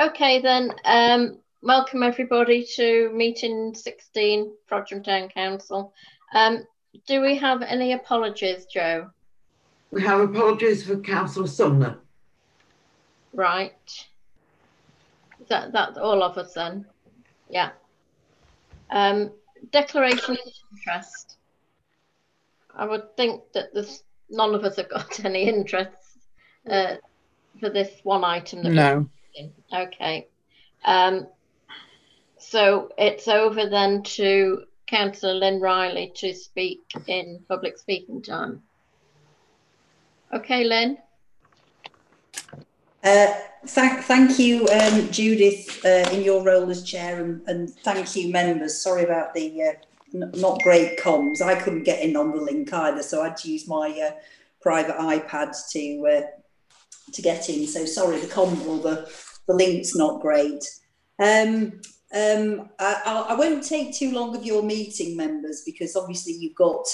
Okay then, welcome everybody to meeting 16, Frodsham Town Council. Do we have any apologies, Jo? We have apologies for Councillor Sumner. Right. That's all of us then. Yeah. Declaration of interest. I would think that there's none of us have got any interests for this one item. That no. Okay, so it's over then to Councillor Lynn Riley to speak in public speaking time. Okay, Lynn. Thank you, Judith, in your role as chair, and thank you, members. Sorry about the not great comms. I couldn't get in on the link either, so I had to use my private iPad to get in. So sorry, the comm or the link's not great. I won't take too long of your meeting, members, because obviously you've got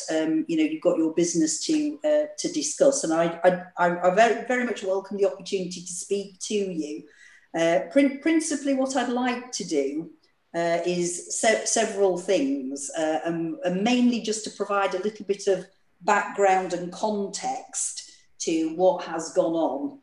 you've got your business to discuss, and I very, very much welcome the opportunity to speak to you. Principally, what I'd like to do is several things, and mainly just to provide a little bit of background and context to what has gone on.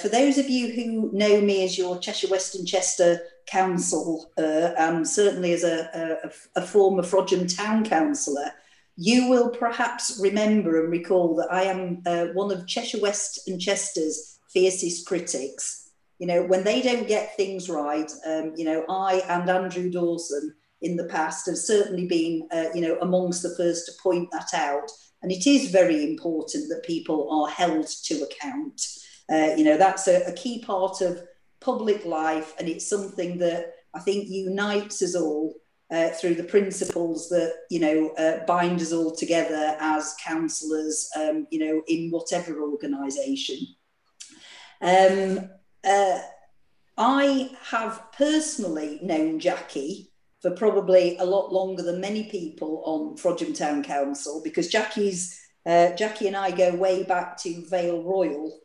For those of you who know me as your Cheshire West and Chester Council, and certainly as a former Frodsham Town Councillor, you will perhaps remember and recall that I am one of Cheshire West and Chester's fiercest critics. You know, when they don't get things right, I and Andrew Dawson in the past have certainly been, amongst the first to point that out. And it is very important that people are held to account. That's a key part of public life, and it's something that I think unites us all through the principles that, bind us all together as councillors, in whatever organisation. I have personally known Jackie for probably a lot longer than many people on Frodsham Town Council, because Jackie and I go way back to Vale Royal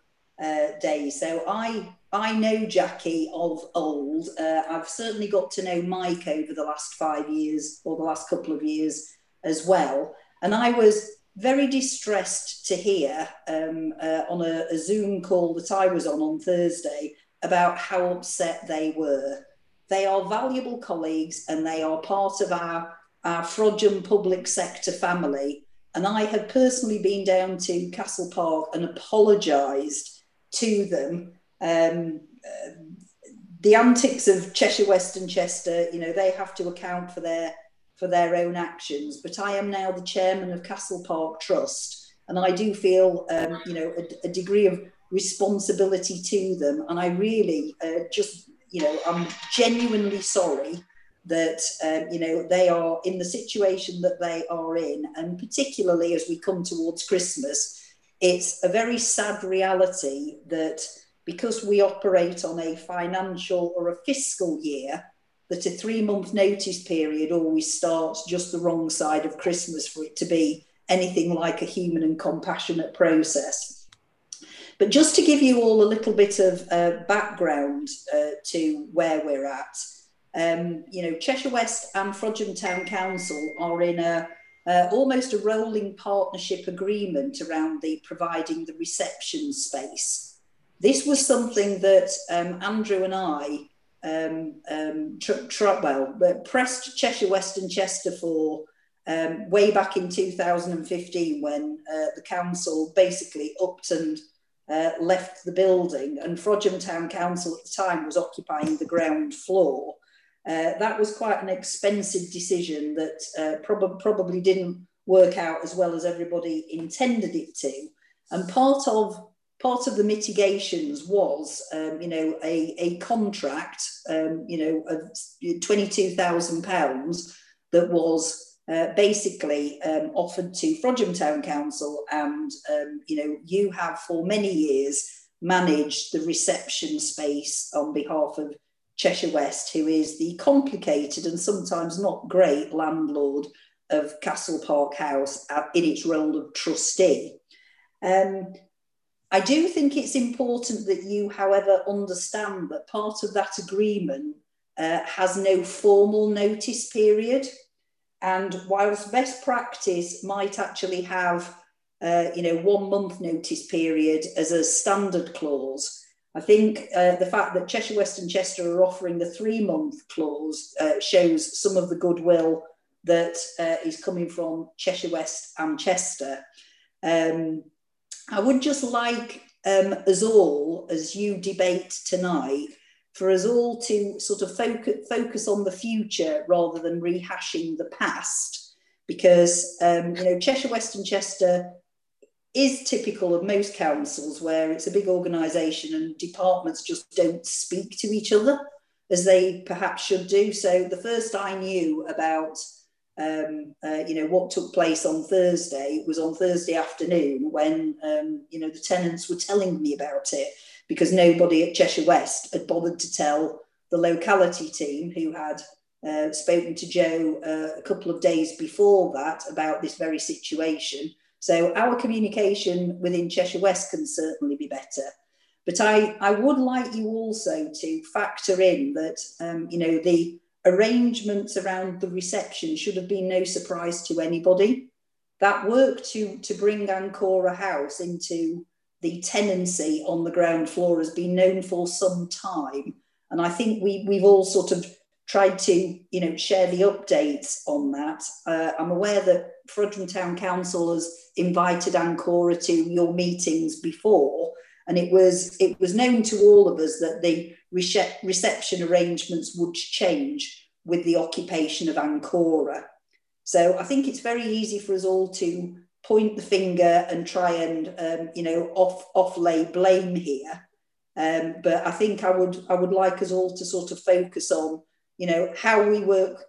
days. So I know Jackie of old. I've certainly got to know Mike over the last 5 years, or the last couple of years as well. And I was very distressed to hear on a Zoom call that I was on Thursday about how upset they were. They are valuable colleagues, and they are part of our Frodsham public sector family. And I have personally been down to Castle Park and apologised to them. The antics of Cheshire West and Chester, they have to account for their own actions. But I am now the chairman of Castle Park Trust, and I do feel a degree of responsibility to them. And I really just... I'm genuinely sorry that, they are in the situation that they are in. And particularly as we come towards Christmas, it's a very sad reality that because we operate on a financial or a fiscal year, that a 3-month notice period always starts just the wrong side of Christmas for it to be anything like a human and compassionate process. But just to give you all a little bit of background to where we're at, Cheshire West and Frodsham Town Council are in almost a rolling partnership agreement around providing the reception space. This was something that Andrew and I pressed Cheshire West and Chester for way back in 2015, when the council basically upped and left the building, and Frodsham Town Council at the time was occupying the ground floor. That was quite an expensive decision that probably didn't work out as well as everybody intended it to. And part of the mitigations was, a contract, of £22,000 that was basically offered to Frodsham Town Council, and you have for many years managed the reception space on behalf of Cheshire West, who is the complicated and sometimes not great landlord of Castle Park House in its role of trustee. I do think it's important that you, however, understand that part of that agreement has no formal notice period. And whilst best practice might actually have, 1 month notice period as a standard clause, I think the fact that Cheshire West and Chester are offering the 3-month clause shows some of the goodwill that is coming from Cheshire West and Chester. I would just like us all, as you debate tonight, for us all to sort of focus on the future rather than rehashing the past, because Cheshire West and Chester is typical of most councils where it's a big organisation and departments just don't speak to each other as they perhaps should do. So the first I knew about what took place on Thursday, it was on Thursday afternoon when, the tenants were telling me about it, because nobody at Cheshire West had bothered to tell the locality team who had spoken to Joe a couple of days before that about this very situation. So our communication within Cheshire West can certainly be better. But I would like you also to factor in that, the arrangements around the reception should have been no surprise to anybody. That work to bring Ancora House into the tenancy on the ground floor has been known for some time. And I think we've all sort of tried to, share the updates on that. I'm aware that Frodsham Town Council has invited Ancora to your meetings before, and it was known to all of us that the reception arrangements would change with the occupation of Ancora. So I think it's very easy for us all to point the finger and try and offlay blame here. But I think I would like us all to sort of focus on how we work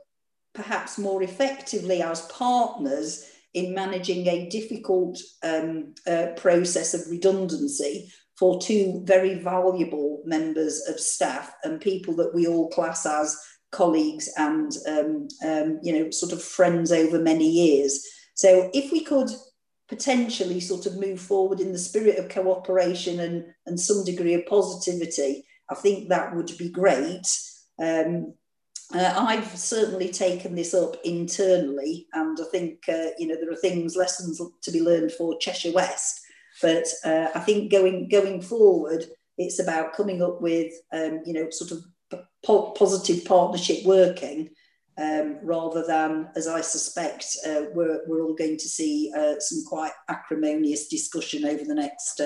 perhaps more effectively as partners in managing a difficult process of redundancy for two very valuable members of staff and people that we all class as colleagues and, sort of friends over many years. So if we could potentially sort of move forward in the spirit of cooperation and some degree of positivity, I think that would be great. I've certainly taken this up internally, and I think, there are lessons to be learned for Cheshire West. But I think going forward, it's about coming up with, positive partnership working rather than, as I suspect, we're all going to see some quite acrimonious discussion over the next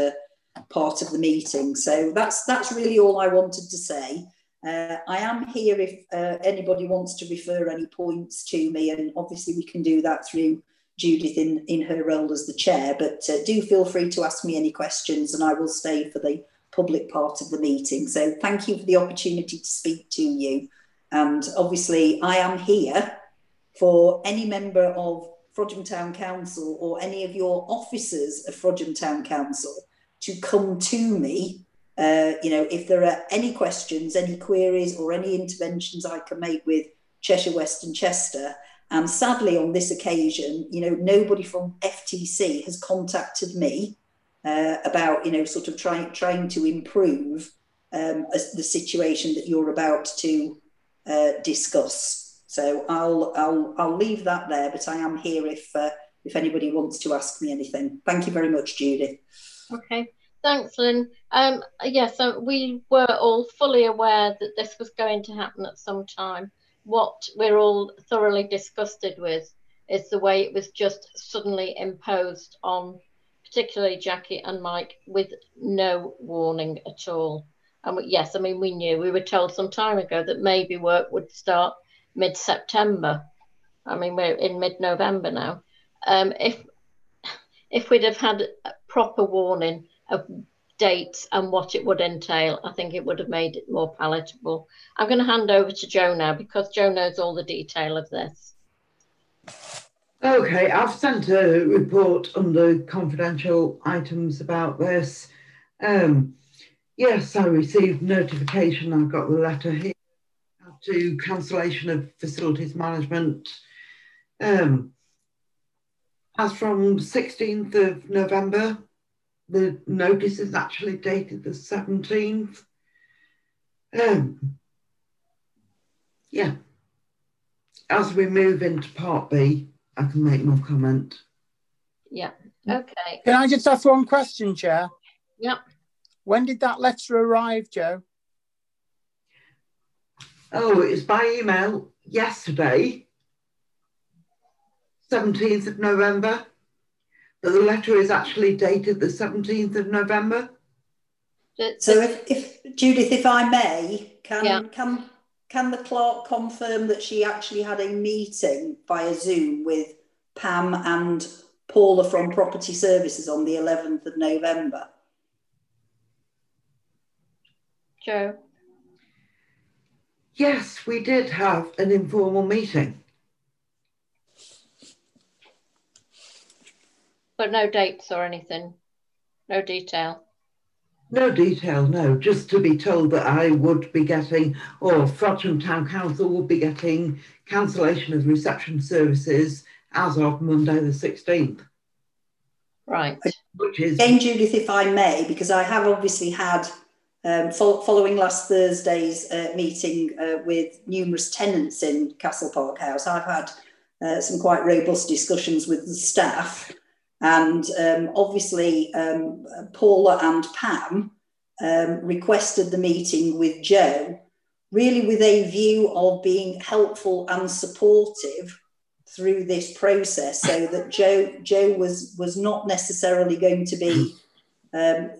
part of the meeting. So that's really all I wanted to say. I am here if anybody wants to refer any points to me, and obviously we can do that through Judith in her role as the chair, but do feel free to ask me any questions and I will stay for the public part of the meeting. So thank you for the opportunity to speak to you, and obviously I am here for any member of Frodsham Town Council or any of your officers of Frodsham Town Council to come to me if there are any questions, any queries or any interventions I can make with Cheshire West and Chester. And sadly, on this occasion, nobody from FTC has contacted me about, trying to improve the situation that you're about to discuss. So I'll leave that there, but I am here if anybody wants to ask me anything. Thank you very much, Judith. Okay. Thanks, Lynn. So we were all fully aware that this was going to happen at some time. What we're all thoroughly disgusted with is the way it was just suddenly imposed on, particularly Jackie and Mike, with no warning at all. And we knew. We were told some time ago that maybe work would start mid-September. We're in mid-November now. If we'd have had a proper warning of dates and what it would entail, I think it would have made it more palatable. I'm going to hand over to Jo now because Jo knows all the detail of this. Okay, I've sent a report under confidential items about this. Yes, I received notification. I've got the letter here to cancellation of facilities management. As from 16th of November, the notice is actually dated the 17th. Yeah. As we move into Part B, I can make more comment. Yeah, okay. Can I just ask one question, Chair? Yeah. When did that letter arrive, Jo? Oh, it was by email yesterday, 17th of November. But the letter is actually dated the 17th of November. So if Judith, if I may, can the clerk confirm that she actually had a meeting via Zoom with Pam and Paula from Property Services on the 11th of November? Jo? Yes, we did have an informal meeting. But no dates or anything? No detail? No detail, no. Just to be told that I would be getting, or Frodsham Town Council would be getting, cancellation of reception services as of Monday the 16th. Right. Which is... Again, Judith, if I may, because I have obviously had... following last Thursday's meeting with numerous tenants in Castle Park House, I've had some quite robust discussions with the staff, and obviously Paula and Pam requested the meeting with Jo, really with a view of being helpful and supportive through this process, so that Jo was not necessarily going to be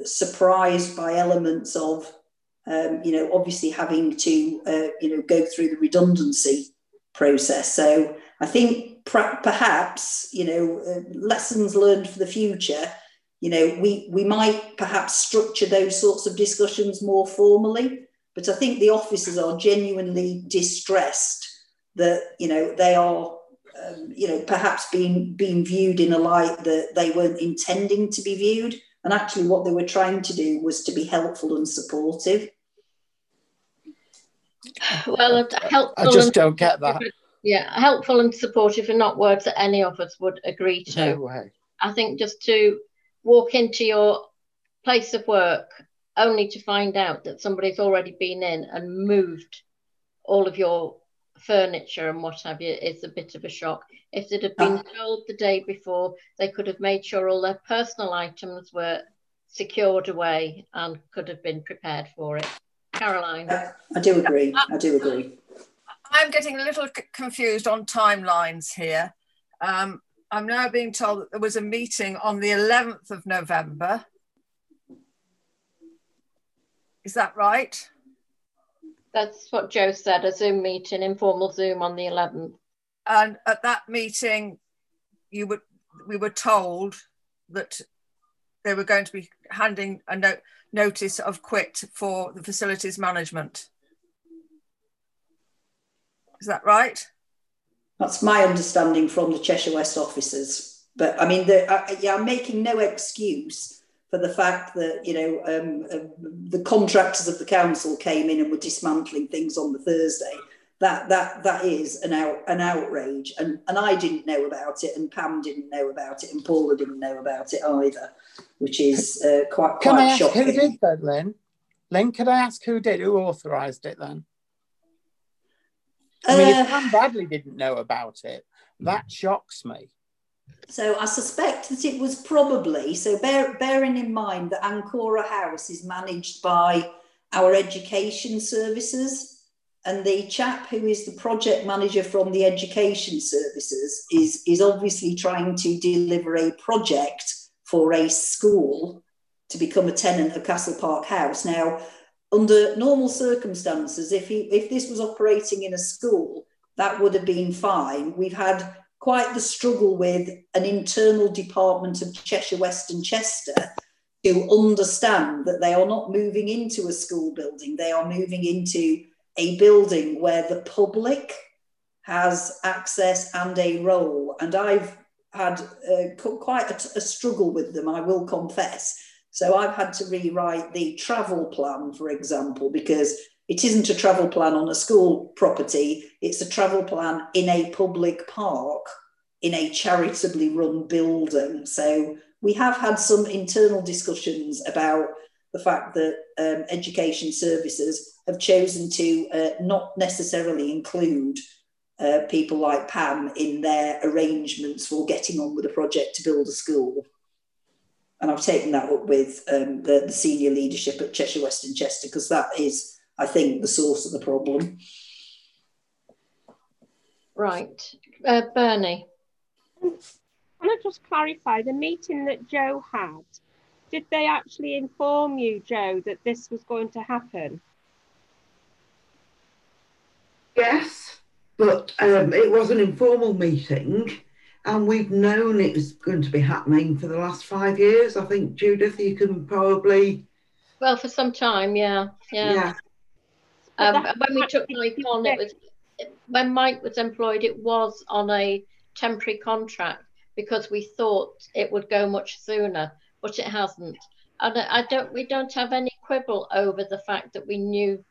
surprised by elements of, you know, obviously having to, you know, go through the redundancy process. So I think perhaps, you know, lessons learned for the future, you know, we might perhaps structure those sorts of discussions more formally, but I think the officers are genuinely distressed that, you know, they are, you know, perhaps being viewed in a light that they weren't intending to be viewed. And actually what they were trying to do was to be helpful and supportive. Well, helpful, I just don't get that. Yeah, helpful and supportive are not words that any of us would agree to. No way. I think just to walk into your place of work only to find out that somebody's already been in and moved all of your furniture and what have you is a bit of a shock. If they'd have been told the day before, they could have made sure all their personal items were secured away and could have been prepared for it. Caroline? I do agree. I do agree. I'm getting a little confused on timelines here. I'm now being told that there was a meeting on the 11th of November. Is that right? That's what Jo said, a Zoom meeting, informal Zoom on the 11th. And at that meeting, we were told that they were going to be handing a notice of quit for the facilities management. Is that right? That's my understanding from the Cheshire West officers. But I mean, yeah, I'm making no excuse for the fact that, you know, the contractors of the council came in and were dismantling things on the Thursday. That is an outrage, and I didn't know about it, and Pam didn't know about it, and Paula didn't know about it either, which is quite shocking. Can I ask who did that, Lynn? Lynn, could I ask who did? Who authorised it then? I mean, if Pam Bradley didn't know about it, that shocks me. So I suspect that it was probably, so bearing in mind that Ancora House is managed by our education services, and the chap who is the project manager from the education services is obviously trying to deliver a project for a school to become a tenant of Castle Park House. Now, under normal circumstances, if this was operating in a school, that would have been fine. We've had quite the struggle with an internal department of Cheshire West and Chester to understand that they are not moving into a school building, they are moving into a building where the public has access and a role. And I've had quite a struggle with them, I will confess. So I've had to rewrite the travel plan, for example, because it isn't a travel plan on a school property, it's a travel plan in a public park, in a charitably run building. So we have had some internal discussions about the fact that education services have chosen to not necessarily include people like Pam in their arrangements for getting on with a project to build a school. And I've taken that up with the senior leadership at Cheshire West and Chester, because that is, I think, the source of the problem. Right. Bernie. Can I just clarify, the meeting that Joe had, did they actually inform you, Joe, that this was going to happen? Yes, but it was an informal meeting, and we've known it was going to be happening for the last 5 years. I think, Judith, you can probably... Well, for some time, yeah. When we took Mike on, it was... When Mike was employed, it was on a temporary contract because we thought it would go much sooner, but it hasn't. And we don't have any quibble over the fact that we knew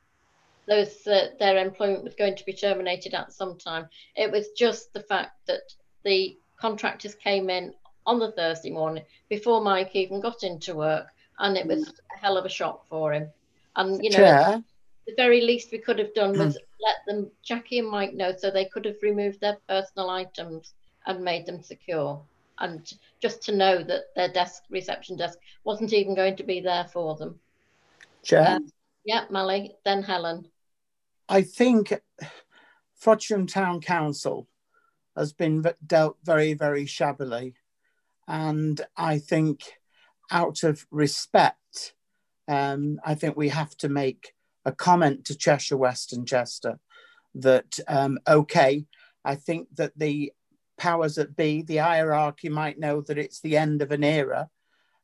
their employment was going to be terminated at some time. It was just the fact that the contractors came in on the Thursday morning before Mike even got into work, and it was a hell of a shock for him. And, you know, yeah. The very least we could have done was let them, Jackie and Mike, know, so they could have removed their personal items and made them secure. And just to know that their reception desk wasn't even going to be there for them. Sure. Yeah, Molly, then Helen. I think Frodsham Town Council has been dealt very, very shabbily. And I think out of respect, I think we have to make a comment to Cheshire West and Chester that, okay, I think that the powers that be, the hierarchy, might know that it's the end of an era,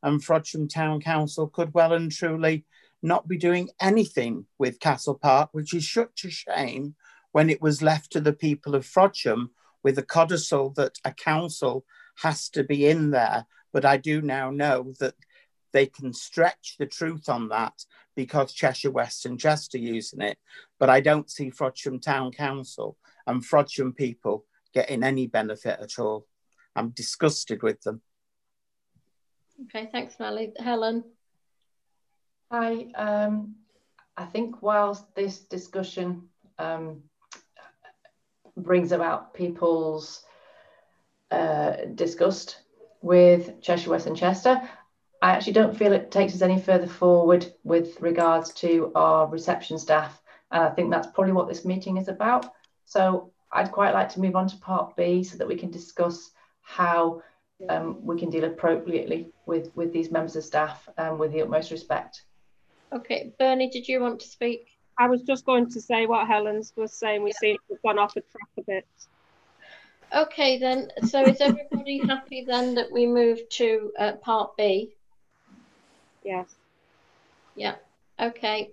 and Frodsham Town Council could well and truly not be doing anything with Castle Park, which is such a shame when it was left to the people of Frodsham with a codicil that a council has to be in there. But I do now know that they can stretch the truth on that because Cheshire West and Chester using it, but I don't see Frodsham Town Council and Frodsham people getting any benefit at all. I'm disgusted with them. Okay, thanks, Molly. Helen. Hi. I think whilst this discussion brings about people's disgust with Cheshire West and Chester, I actually don't feel it takes us any further forward with regards to our reception staff. And I think that's probably what this meeting is about. So I'd quite like to move on to part B so that we can discuss how we can deal appropriately with these members of staff and with the utmost respect. Okay, Bernie, did you want to speak? I was just going to say what Helen's was saying. We seem to have gone off the track a bit. Okay then, so is everybody happy then that we move to part B? Yes. Yeah, okay.